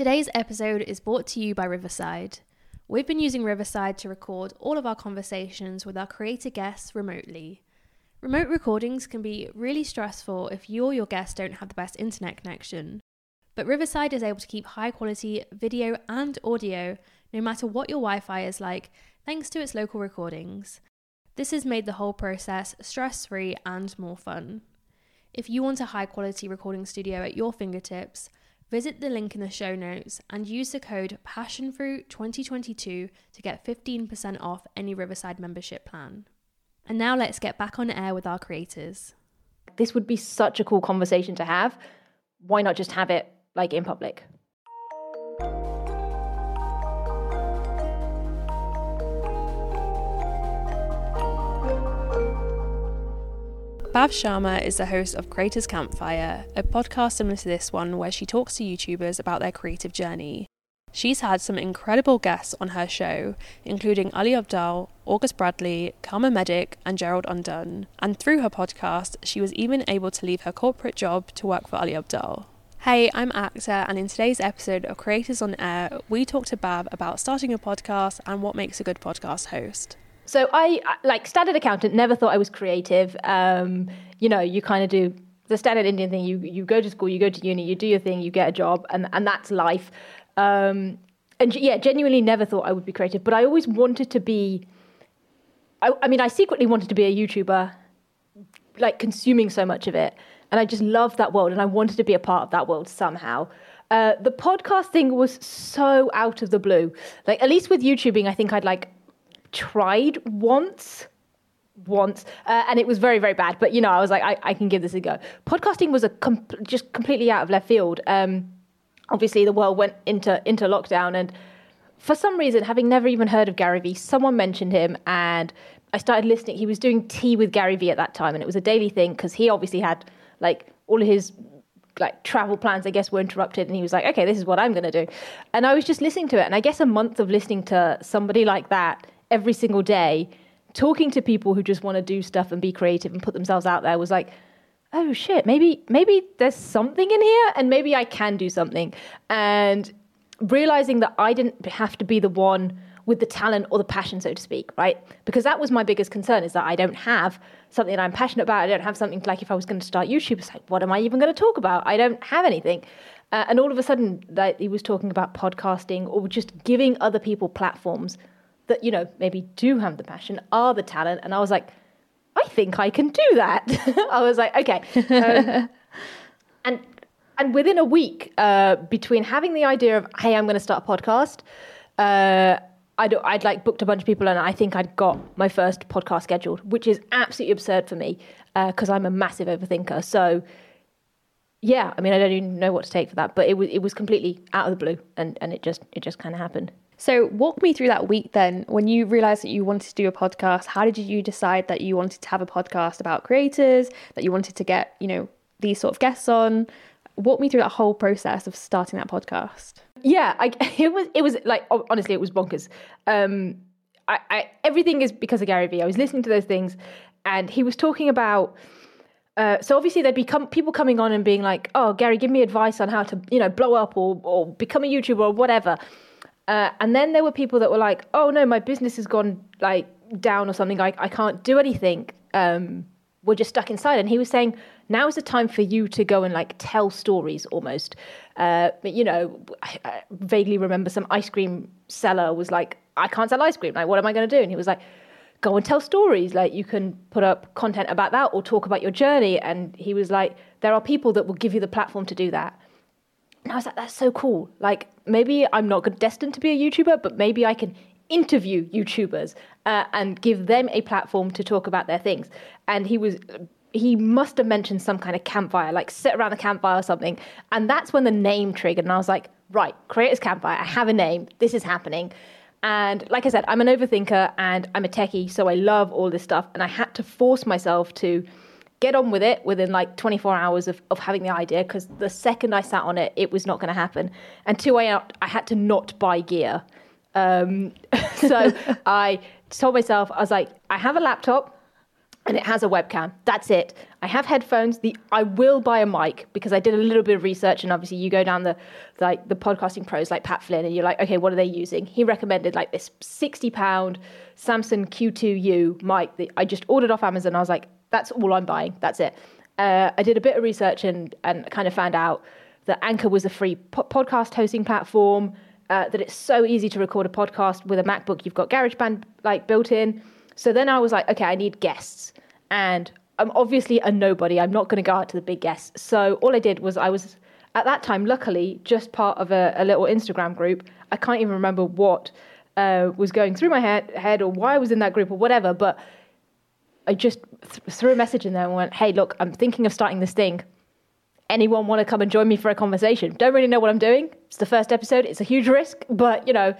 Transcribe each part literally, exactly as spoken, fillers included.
Today's episode is brought to you by Riverside. We've been using Riverside to record all of our conversations with our creator guests remotely. Remote recordings can be really stressful if you or your guests don't have the best internet connection. But Riverside is able to keep high quality video and audio no matter what your Wi-Fi is like, thanks to its local recordings. This has made the whole process stress-free and more fun. If you want a high-quality recording studio at your fingertips, visit the link in the show notes and use the code Passionfruit twenty twenty-two to get fifteen percent off any Riverside membership plan. And now let's get back on air with our creators. This would be such a cool conversation to have. Why not just have it like in public? Bhav Sharma is the host of Creators Campfire, a podcast similar to this one where she talks to YouTubers about their creative journey. She's had some incredible guests on her show, including Ali Abdaal, August Bradley, Kharma Medic, and Gerald Undone. And through her podcast, she was even able to leave her corporate job to work for Ali Abdaal. Hey, I'm Akta, and in today's episode of Creators on Air, we talk to Bhav about starting a podcast and what makes a good podcast host. So I, like standard accountant, never thought I was creative. Um, you know, you kind of do the standard Indian thing. You you go to school, you go to uni, you do your thing, you get a job, and, and that's life. Um, and yeah, genuinely never thought I would be creative. But I always wanted to be, I, I mean, I secretly wanted to be a YouTuber, like consuming so much of it. And I just loved that world, and I wanted to be a part of that world somehow. Uh, the podcast thing was so out of the blue. Like, at least with YouTubing, I think I'd like... tried once once uh, and it was very very bad, but you know, I was like, I, I can give this a go. Podcasting was a com- just completely out of left field. Um obviously the world went into into lockdown, and for some reason, having never even heard of Gary Vee, someone mentioned him and I started listening. He was doing Tea with Gary Vee at that time, and it was a daily thing because he obviously had like all of his like travel plans, I guess, were interrupted, and he was like, okay, this is what I'm gonna do. And I was just listening to it, and I guess a month of listening to somebody like that every single day, talking to people who just want to do stuff and be creative and put themselves out there, was like, oh shit, maybe maybe there's something in here, and maybe I can do something. And realizing that I didn't have to be the one with the talent or the passion, so to speak, right? Because that was my biggest concern, is that I don't have something that I'm passionate about. I don't have something, like if I was going to start YouTube, it's like, what am I even going to talk about? I don't have anything. Uh, and all of a sudden, like, he was talking about podcasting or just giving other people platforms that, you know, maybe do have the passion, are the talent. And I was like, I think I can do that. I was like, okay. Um, and and within a week, uh, between having the idea of, hey, I'm going to start a podcast, uh, I'd, I'd like booked a bunch of people, and I think I'd got my first podcast scheduled, which is absolutely absurd for me because uh, I'm a massive overthinker. So yeah, I mean, I don't even know what to take for that, but it was it was completely out of the blue, and, and it just it just kind of happened. So walk me through that week then, when you realised that you wanted to do a podcast. How did you decide that you wanted to have a podcast about creators, that you wanted to get, you know, these sort of guests on? Walk me through that whole process of starting that podcast. Yeah, I, it was it was like, honestly, it was bonkers. Um, I, I everything is because of Gary Vee. I was listening to those things, and he was talking about, uh, so obviously there'd be com- people coming on and being like, oh, Gary, give me advice on how to, you know, blow up or, or become a YouTuber or whatever. Uh, and then there were people that were like, oh no, my business has gone like down or something. I, I can't do anything. Um, we're just stuck inside. And he was saying, now is the time for you to go and like tell stories almost. Uh, but you know, I, I vaguely remember some ice cream seller was like, I can't sell ice cream. Like, what am I going to do? And he was like, go and tell stories. Like, you can put up content about that or talk about your journey. And he was like, there are people that will give you the platform to do that. And I was like, that's so cool. Like, maybe I'm not destined to be a YouTuber, but maybe I can interview YouTubers uh, and give them a platform to talk about their things. And he was, he must have mentioned some kind of campfire, like sit around the campfire or something. And that's when the name triggered. And I was like, right, Creators Campfire, I have a name. This is happening. And like I said, I'm an overthinker and I'm a techie, so I love all this stuff. And I had to force myself to get on with it within like twenty-four hours of, of having the idea, because the second I sat on it, it was not going to happen. And two, I, I had to not buy gear. Um, so I told myself, I was like, I have a laptop. and it has a webcam. That's it. I have headphones. The I will buy a mic because I did a little bit of research, and obviously you go down the like the podcasting pros like Pat Flynn, and you're like, okay, what are they using? He recommended like this sixty pound Samsung Q two U mic that I just ordered off Amazon. I was like, that's all I'm buying. That's it. Uh, I did a bit of research and and kind of found out that Anchor was a free po- podcast hosting platform. Uh, that it's so easy to record a podcast with a MacBook. You've got GarageBand like built in. So then I was like, okay, I need guests. And I'm obviously a nobody. I'm not going to go out to the big guests. So all I did was I was, at that time, luckily, just part of a, a little Instagram group. I can't even remember what uh, was going through my head, head or why I was in that group or whatever. But I just th- threw a message in there and went, hey, look, I'm thinking of starting this thing. Anyone want to come and join me for a conversation? Don't really know what I'm doing. It's the first episode. It's a huge risk. But, you know,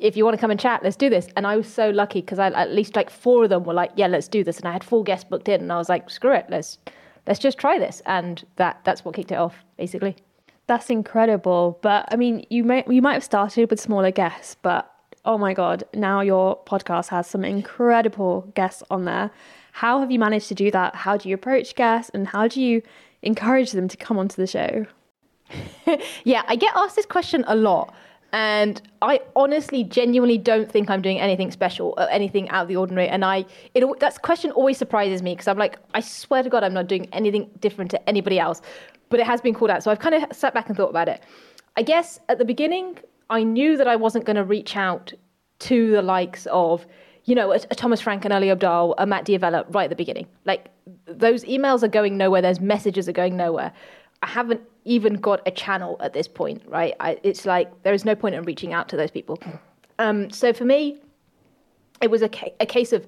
if you want to come and chat, let's do this. And I was so lucky because I at least like four of them were like, yeah, let's do this. And I had four guests booked in and I was like, screw it, let's let's just try this. And that that's what kicked it off, basically. That's incredible. But I mean, you may you might have started with smaller guests, but oh my God, now your podcast has some incredible guests on there. How have you managed to do that? How do you approach guests and how do you encourage them to come onto the show? Yeah, I get asked this question a lot. And I honestly, genuinely don't think I'm doing anything special or anything out of the ordinary. And I, it that question always surprises me because I'm like, I swear to God, I'm not doing anything different to anybody else. But it has been called out. So I've kind of sat back and thought about it. I guess at the beginning, I knew that I wasn't going to reach out to the likes of, you know, a, a Thomas Frank and Ali Abdaal, a Matt D'Avella right at the beginning. Like those emails are going nowhere. Those messages are going nowhere. I haven't even got a channel at this point, right? I, it's like there is no point in reaching out to those people. Um, so for me, it was a, ca- a case of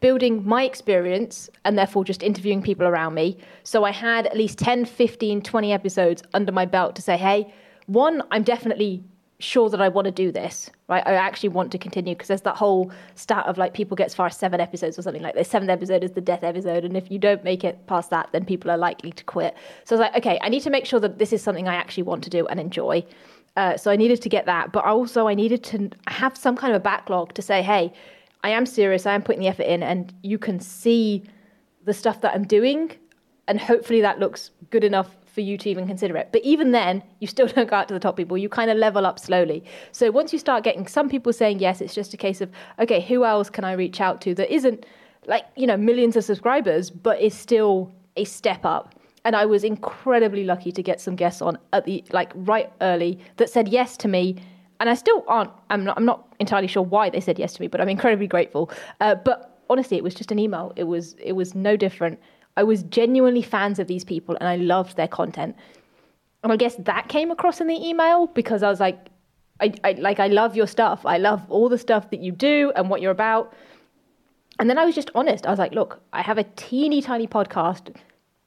building my experience and therefore just interviewing people around me. So I had at least ten, fifteen, twenty episodes under my belt to say, hey, one, I'm definitely sure that I want to do this, right? I actually want to continue because there's that whole stat of like people get as far as seven episodes or something like this. Seventh episode is the death episode. And if you don't make it past that, then people are likely to quit. So I was like, okay, I need to make sure that this is something I actually want to do and enjoy. Uh, so I needed to get that. But also I needed to have some kind of a backlog to say, hey, I am serious. I am putting the effort in and you can see the stuff that I'm doing. And hopefully that looks good enough for you to even consider it. But even then, you still don't go out to the top people. You kind of level up slowly. So once you start getting some people saying yes, it's just a case of, okay, who else can I reach out to that isn't like, you know, millions of subscribers, but is still a step up. And I was incredibly lucky to get some guests on at the, like right early that said yes to me. And I still aren't, I'm not, I'm not entirely sure why they said yes to me, but I'm incredibly grateful. Uh, but honestly, it was just an email. It was, it was no different. I was genuinely fans of these people and I loved their content. And I guess that came across in the email because I was like, I, I like I love your stuff. I love all the stuff that you do and what you're about. And then I was just honest. I was like, look, I have a teeny tiny podcast.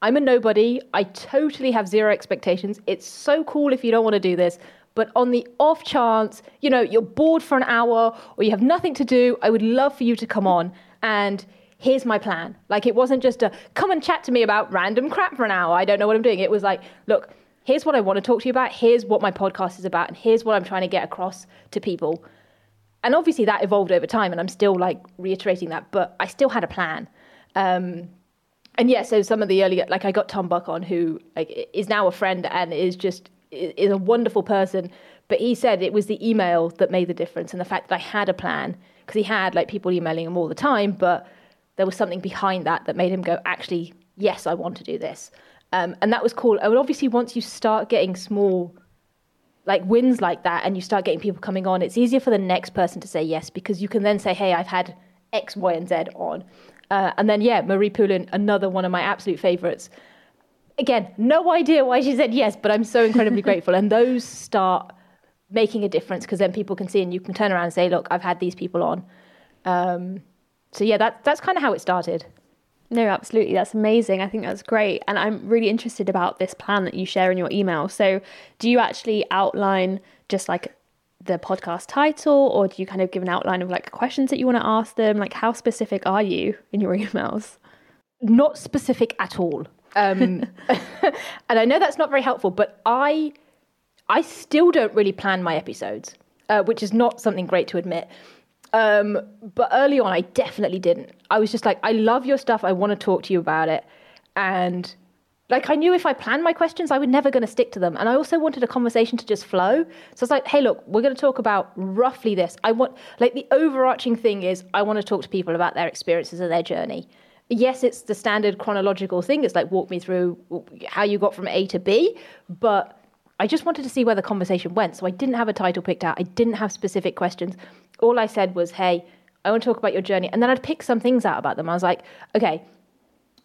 I'm a nobody. I totally have zero expectations. It's so cool if you don't want to do this. But on the off chance, you know, you're bored for an hour or you have nothing to do, I would love for you to come on. And here's my plan. Like it wasn't just a come and chat to me about random crap for an hour. I don't know what I'm doing. It was like, look, here's what I want to talk to you about. Here's what my podcast is about. And here's what I'm trying to get across to people. And obviously that evolved over time. And I'm still like reiterating that, but I still had a plan. Um, and yeah, so some of the earlier, like I got Tom Buck on who like is now a friend and is just, is a wonderful person. But he said it was the email that made the difference. And the fact that I had a plan because he had like people emailing him all the time, but there was something behind that that made him go, actually, yes, I want to do this. Um, and that was cool. And obviously, once you start getting small, like wins like that, and you start getting people coming on, it's easier for the next person to say yes, because you can then say, hey, I've had X, Y, and Z on. Uh, and then, yeah, Marie Poulin, another one of my absolute favorites. Again, no idea why she said yes, but I'm so incredibly grateful. And those start making a difference, because then people can see and you can turn around and say, look, I've had these people on. Um So yeah, that, that's kind of how it started. No, absolutely. That's amazing. I think that's great. And I'm really interested about this plan that you share in your email. So do you actually outline just like the podcast title, or do you kind of give an outline of like questions that you want to ask them? Like how specific are you in your emails? Not specific at all. Um, and I know that's not very helpful, but I, I still don't really plan my episodes, uh, which is not something great to admit. Um, but early on, I definitely didn't. I was just like, I love your stuff. I want to talk to you about it. And like, I knew if I planned my questions, I was never going to stick to them. And I also wanted a conversation to just flow. So I was like, hey, look, we're going to talk about roughly this. I want, like, the overarching thing is I want to talk to people about their experiences and their journey. Yes, it's the standard chronological thing. It's like, walk me through how you got from A to B. But I just wanted to see where the conversation went. So I didn't have a title picked out. I didn't have specific questions. All I said was, hey, I want to talk about your journey. And then I'd pick some things out about them. I was like, okay,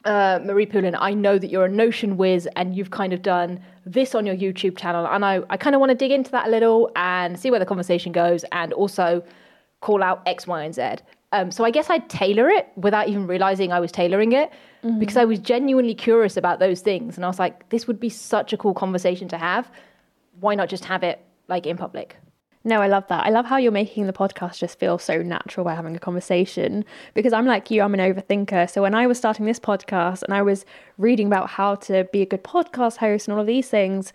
uh, Marie Poulin, I know that you're a Notion whiz and you've kind of done this on your YouTube channel. And I, I kind of want to dig into that a little and see where the conversation goes and also call out X, Y, and Z. Um, so I guess I'd tailor it without even realizing I was tailoring it mm-hmm. because I was genuinely curious about those things. And I was like, this would be such a cool conversation to have. Why not just have it like in public? No, I love that. I love how you're making the podcast just feel so natural by having a conversation, because I'm like you, I'm an overthinker. So when I was starting this podcast and I was reading about how to be a good podcast host and all of these things,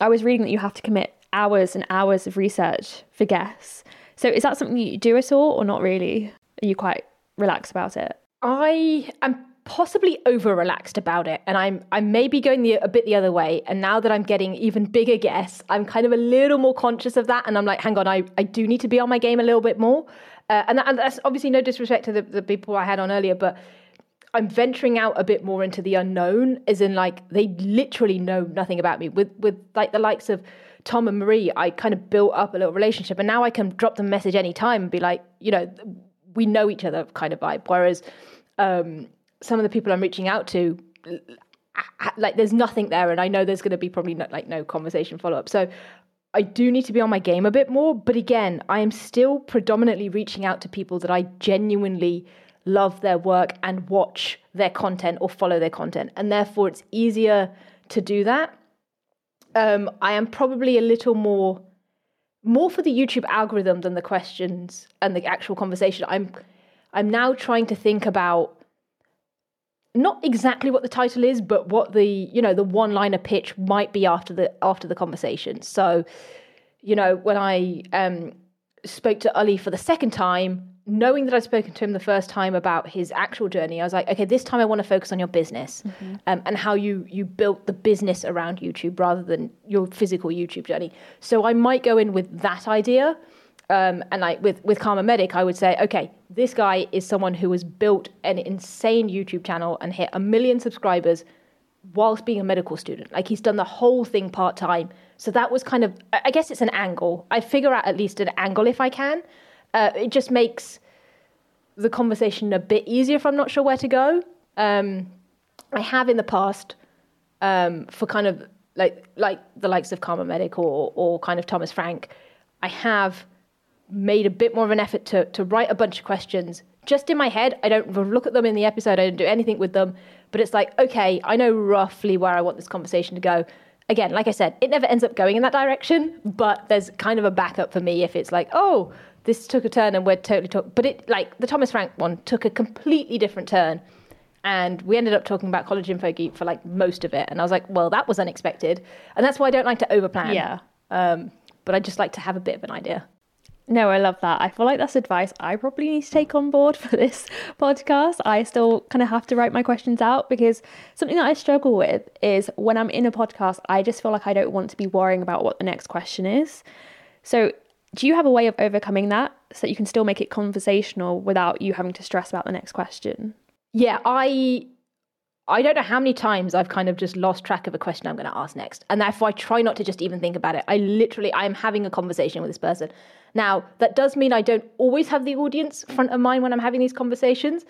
I was reading that you have to commit hours and hours of research for guests. So is that something you do at all or not really? Are you quite relaxed about it? I am possibly over-relaxed about it. And I'm I'm maybe going the, a bit the other way. And now that I'm getting even bigger guests, I'm kind of a little more conscious of that. And I'm like, hang on, I, I do need to be on my game a little bit more. Uh, and, that, and that's obviously no disrespect to the, the people I had on earlier, but I'm venturing out a bit more into the unknown, as in like, they literally know nothing about me. With, with like the likes of Tom and Marie, I kind of built up a little relationship. And now I can drop them a message anytime and be like, you know, we know each other kind of vibe. Whereas um, some of the people I'm reaching out to, like, there's nothing there. And I know there's going to be probably no, like no conversation follow-up. So I do need to be on my game a bit more. But again, I am still predominantly reaching out to people that I genuinely love their work and watch their content or follow their content. And therefore it's easier to do that. Um, I am probably a little more... more for the YouTube algorithm than the questions and the actual conversation. I'm I'm now trying to think about not exactly what the title is, but what the, you know, the one-liner pitch might be after the after the conversation. So, you know, when I um, spoke to Ali for the second time, knowing that I'd spoken to him the first time about his actual journey, I was like, okay, this time I want to focus on your business mm-hmm. um, and how you you built the business around YouTube rather than your physical YouTube journey. So I might go in with that idea. Um, and like with, with Kharma Medic, I would say, okay, this guy is someone who has built an insane YouTube channel and hit a million subscribers whilst being a medical student. Like, he's done the whole thing part-time. So that was kind of, I guess it's an angle. I figure out at least an angle if I can. Uh, it just makes the conversation a bit easier if I'm not sure where to go. Um, I have in the past um, for kind of like like the likes of Kharma Medic or, or kind of Thomas Frank, I have made a bit more of an effort to to write a bunch of questions just in my head. I don't look at them in the episode. I don't do anything with them. But it's like, okay, I know roughly where I want this conversation to go. Again, like I said, it never ends up going in that direction, but there's kind of a backup for me if it's like, oh, this took a turn and we're totally talking. But it, like the Thomas Frank one took a completely different turn. And we ended up talking about College Info Geek for like most of it. And I was like, well, that was unexpected. And that's why I don't like to overplan. Yeah. Um, but I just like to have a bit of an idea. No, I love that. I feel like that's advice I probably need to take on board for this podcast. I still kind of have to write my questions out, because something that I struggle with is when I'm in a podcast, I just feel like I don't want to be worrying about what the next question is. So do you have a way of overcoming that so that you can still make it conversational without you having to stress about the next question? Yeah, I I don't know how many times I've kind of just lost track of a question I'm going to ask next. And therefore, I try not to just even think about it. I literally, I'm having a conversation with this person. Now, that does mean I don't always have the audience front of mind when I'm having these conversations.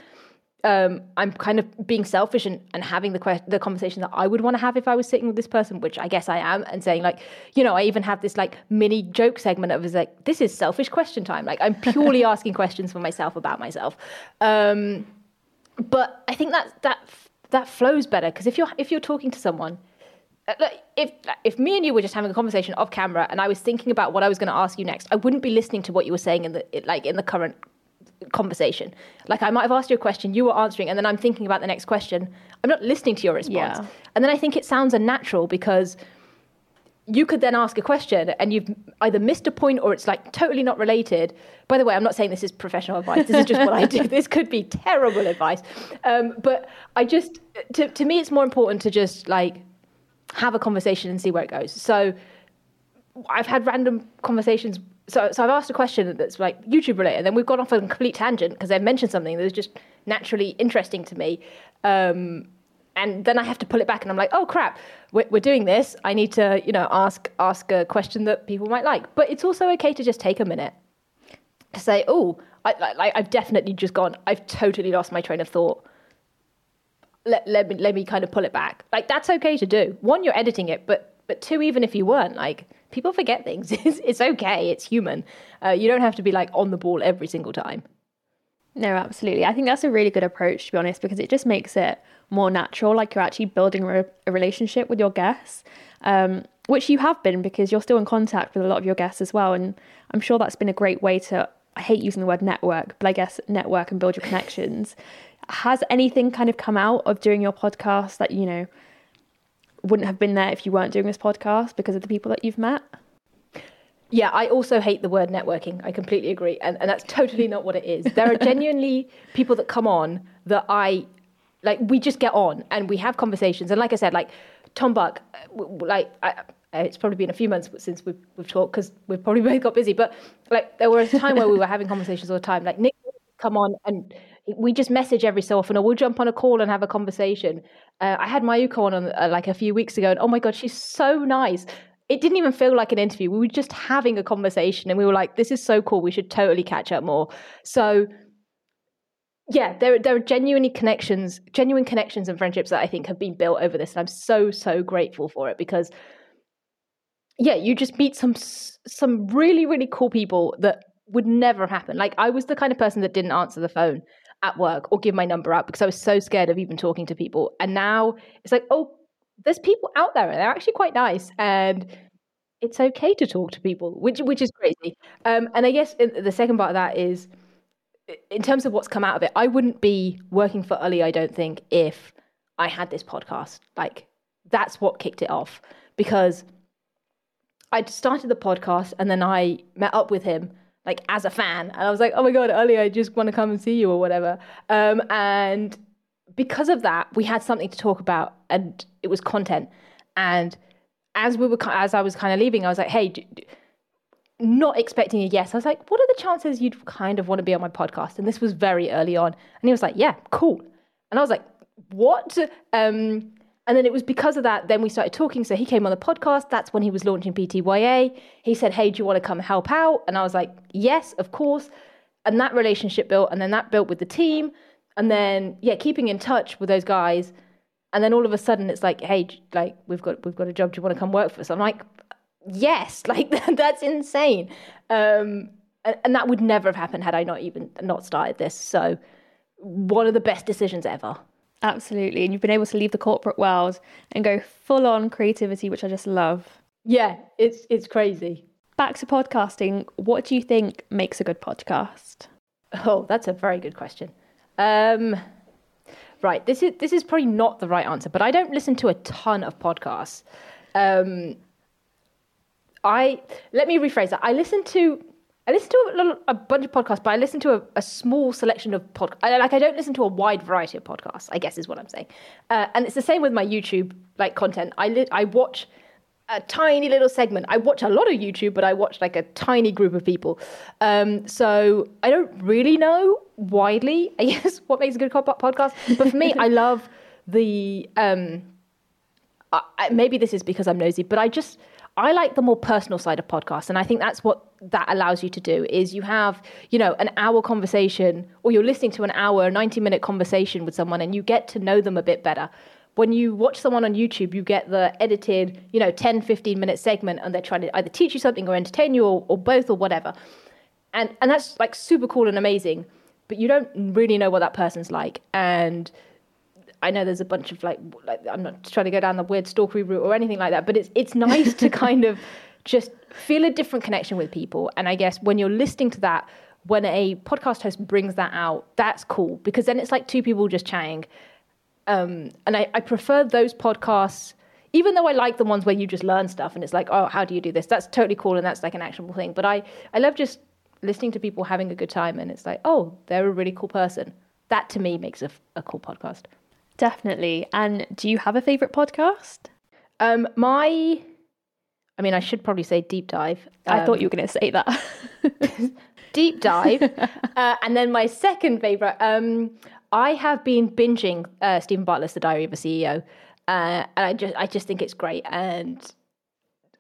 Um, I'm kind of being selfish and, and having the que- the conversation that I would want to have if I was sitting with this person, which I guess I am, and saying like, you know, I even have this like mini joke segment of is like, this is selfish question time. Like, I'm purely asking questions for myself about myself. Um, but I think that that that flows better, because if you're if you're talking to someone, like if if me and you were just having a conversation off camera and I was thinking about what I was going to ask you next, I wouldn't be listening to what you were saying in the like in the current conversation. Like, I might have asked you a question, you were answering, and then I'm thinking about the next question. I'm not listening to your response. Yeah. And then I think it sounds unnatural, because you could then ask a question and you've either missed a point or it's like totally not related. By the way, I'm not saying this is professional advice. This is just what I do. This could be terrible advice. Um, but I just, to, to me, it's more important to just like have a conversation and see where it goes. So I've had random conversations. So, so I've asked a question that's like YouTube related, and then we've gone off on a complete tangent because they've mentioned something that was just naturally interesting to me. Um, And then I have to pull it back and I'm like, oh, crap, we're, we're doing this. I need to, you know, ask ask a question that people might like. But it's also okay to just take a minute to say, oh, I, I, I've definitely just gone. I've totally lost my train of thought. Let, let, me, let me kind of pull it back. Like, that's okay to do. One, you're editing it. But, but two, even if you weren't, like, people forget things. It's, it's okay. It's human. Uh, you don't have to be, like, on the ball every single time. No, absolutely. I think that's a really good approach, to be honest, because it just makes it more natural. Like you're actually building re- a relationship with your guests, um, which you have been because you're still in contact with a lot of your guests as well. And I'm sure that's been a great way to, I hate using the word network, but I guess network and build your connections. Has anything kind of come out of doing your podcast that, you know, wouldn't have been there if you weren't doing this podcast because of the people that you've met? Yeah, I also hate the word networking. I completely agree. And, and that's totally not what it is. There are genuinely people that come on that I, like, we just get on and we have conversations. And like I said, like, Tom Buck, like, I, it's probably been a few months since we've, we've talked because we've probably both got busy. But, like, there was a time where we were having conversations all the time. Like, Nick would come on and we just message every so often, or we'll jump on a call and have a conversation. Uh, I had Maiko on, on uh, like, a few weeks ago, and, oh, my God, she's so nice. It didn't even feel like an interview. We were just having a conversation and we were like, this is so cool. We should totally catch up more. So yeah, there, there are genuinely connections, genuine connections and friendships that I think have been built over this. And I'm so, so grateful for it because yeah, you just meet some, some really, really cool people that would never have happened. Like I was the kind of person that didn't answer the phone at work or give my number out because I was so scared of even talking to people. And now it's like, oh, there's people out there and they're actually quite nice and it's okay to talk to people, which which is crazy. Um, and I guess the second part of that is in terms of what's come out of it, I wouldn't be working for Ali, I don't think, if I had this podcast. Like that's what kicked it off because I'd started the podcast and then I met up with him like as a fan and I was like, oh my God, Ali, I just want to come and see you or whatever. Um, and because of that, we had something to talk about and it was content. And as we were, as I was kind of leaving, I was like, hey, do, do, not expecting a yes. I was like, what are the chances you'd kind of want to be on my podcast? And this was very early on. And he was like, yeah, cool. And I was like, what? Um, and then it was because of that, then we started talking. So he came on the podcast. That's when he was launching P T Y A. He said, hey, do you want to come help out? And I was like, yes, of course. And that relationship built. And then that built with the team. And then, yeah, keeping in touch with those guys. And then all of a sudden it's like, hey, like we've got we've got a job. Do you want to come work for us? I'm like, yes, like that's insane. Um, and, and that would never have happened had I not even not started this. So one of the best decisions ever. Absolutely. And you've been able to leave the corporate world and go full on creativity, which I just love. Yeah, it's it's crazy. Back to podcasting. What do you think makes a good podcast? Oh, that's a very good question. Um, right. This is, this is probably not the right answer, but I don't listen to a ton of podcasts. Um, I, let me rephrase that. I listen to, I listen to a, little, a bunch of podcasts, but I listen to a, a small selection of podcasts. Like I don't listen to a wide variety of podcasts, I guess is what I'm saying. Uh, and it's the same with my YouTube like content. I li- I watch a tiny little segment. I watch a lot of YouTube, but I watch like a tiny group of people. Um, so I don't really know widely, I guess, what makes a good podcast. But for me, I love the, um, I, maybe this is because I'm nosy, but I just, I like the more personal side of podcasts. And I think that's what that allows you to do is you have, you know, an hour conversation or you're listening to an hour, ninety minute conversation with someone and you get to know them a bit better. When you watch someone on YouTube, you get the edited, you know, ten, fifteen minute segment and they're trying to either teach you something or entertain you or, or both or whatever. And and that's like super cool and amazing, but you don't really know what that person's like. And I know there's a bunch of like, like I'm not trying to go down the weird stalkery route or anything like that, but it's it's nice to kind of just feel a different connection with people. And I guess when you're listening to that, when a podcast host brings that out, that's cool because then it's like two people just chatting. Um, and I, I prefer those podcasts, even though I like the ones where you just learn stuff and it's like, oh, how do you do this? That's totally cool and that's like an actionable thing. But I, I love just listening to people having a good time and it's like, oh, they're a really cool person. That to me makes a, a cool podcast. Definitely. And do you have a favorite podcast? Um, my, I mean, I should probably say Deep Dive. Um, I thought you were going to say that. Deep Dive. Uh, and then my second favorite, um, I have been binging uh, Stephen Bartlett's The Diary of a C E O. Uh, and I just, I just think it's great. And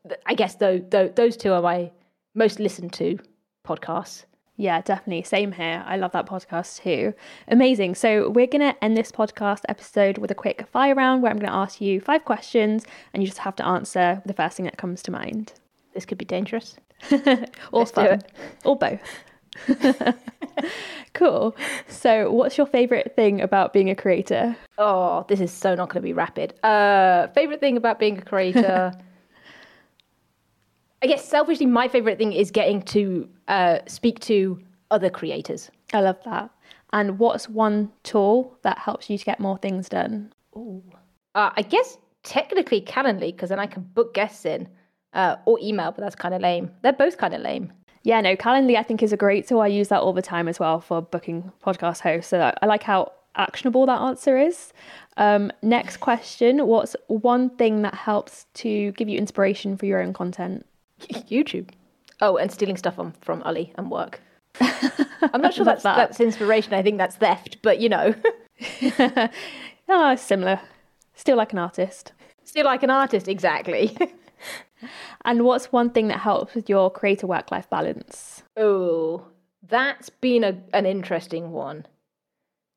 th- I guess though, though, those two are my most listened to podcasts. Yeah, definitely. Same here. I love that podcast too. Amazing. So we're going to end this podcast episode with a quick fire round where I'm going to ask you five questions and you just have to answer the first thing that comes to mind. This could be dangerous. Or Let's fun. Or both. Cool. So what's your favourite thing about being a creator? Oh, this is so not going to be rapid. Uh, favourite thing about being a creator... I guess selfishly, my favourite thing is getting to uh, speak to other creators. I love that. And what's one tool that helps you to get more things done? Ooh. Uh, I guess technically Calendly, because then I can book guests in uh, or email, but that's kind of lame. They're both kind of lame. Yeah, no, Calendly I think is a great tool. I use that all the time as well for booking podcast hosts. So I like how actionable that answer is. Um, next question, what's one thing that helps to give you inspiration for your own content? YouTube. Oh, and stealing stuff on, from Ali and work. I'm not sure that's that. that's inspiration. I think that's theft, but you know. Oh, similar. Steal like an artist. Steal like an artist, exactly. And what's one thing that helps with your creator work-life balance? Oh, that's been a, an interesting one.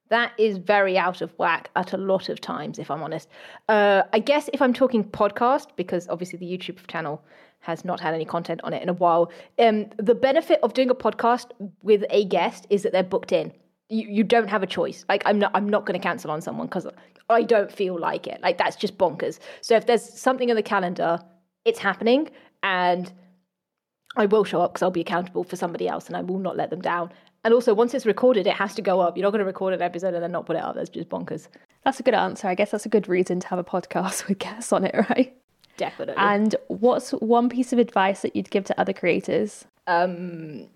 That is very out of whack at a lot of times, if I'm honest. Uh, I guess if I'm talking podcast, because obviously the YouTube channel has not had any content on it in a while. Um, the benefit of doing a podcast with a guest is that they're booked in. You, you don't have a choice. Like I'm not, I'm not going to cancel on someone because I don't feel like it. Like that's just bonkers. So if there's something in the calendar, it's happening, and I will show up because I'll be accountable for somebody else, and I will not let them down. And also, once it's recorded, it has to go up. You're not going to record an episode and then not put it up. That's just bonkers. That's a good answer. I guess that's a good reason to have a podcast with guests on it, right? Definitely. And what's one piece of advice that you'd give to other creators? Um,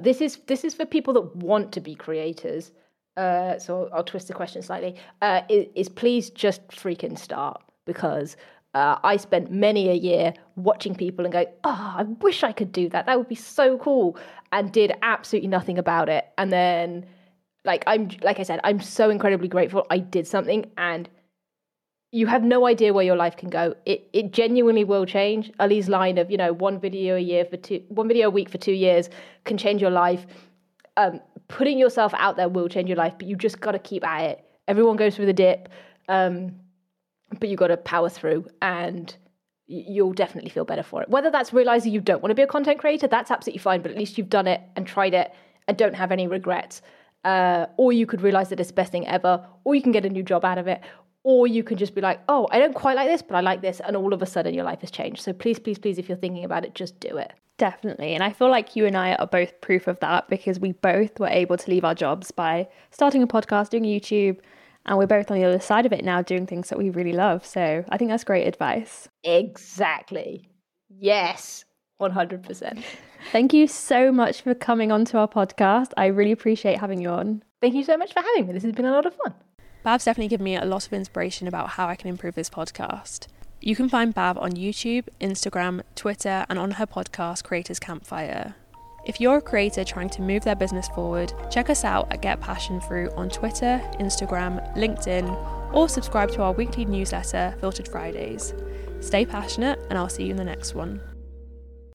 this is this is for people that want to be creators. Uh, so I'll, I'll twist the question slightly. Uh, is, is please just freaking start, because uh, I spent many a year watching people and going, oh, I wish I could do that. That would be so cool, and did absolutely nothing about it. And then, like I'm, like I said, I'm so incredibly grateful I did something. And you have no idea where your life can go. It it genuinely will change. Ali's line of, you know, one video a year for two, one video a week for two years can change your life. Um, putting yourself out there will change your life, but you just got to keep at it. Everyone goes through the dip, um, but you got to power through, and you'll definitely feel better for it. Whether that's realizing you don't want to be a content creator, that's absolutely fine, but at least you've done it and tried it and don't have any regrets. Uh, or you could realize that it's the best thing ever, or you can get a new job out of it. Or you can just be like, oh, I don't quite like this, but I like this. And all of a sudden your life has changed. So please, please, please, if you're thinking about it, just do it. Definitely. And I feel like you and I are both proof of that, because we both were able to leave our jobs by starting a podcast, doing YouTube. And we're both on the other side of it now, doing things that we really love. So I think that's great advice. Exactly. Yes. one hundred percent. Thank you so much for coming onto our podcast. I really appreciate having you on. Thank you so much for having me. This has been a lot of fun. Bhav's definitely given me a lot of inspiration about how I can improve this podcast. You can find Bhav on YouTube, Instagram, Twitter, and on her podcast, Creators Campfire. If you're a creator trying to move their business forward, check us out at Get Passion Fruit on Twitter, Instagram, LinkedIn, or subscribe to our weekly newsletter, Filtered Fridays. Stay passionate, and I'll see you in the next one.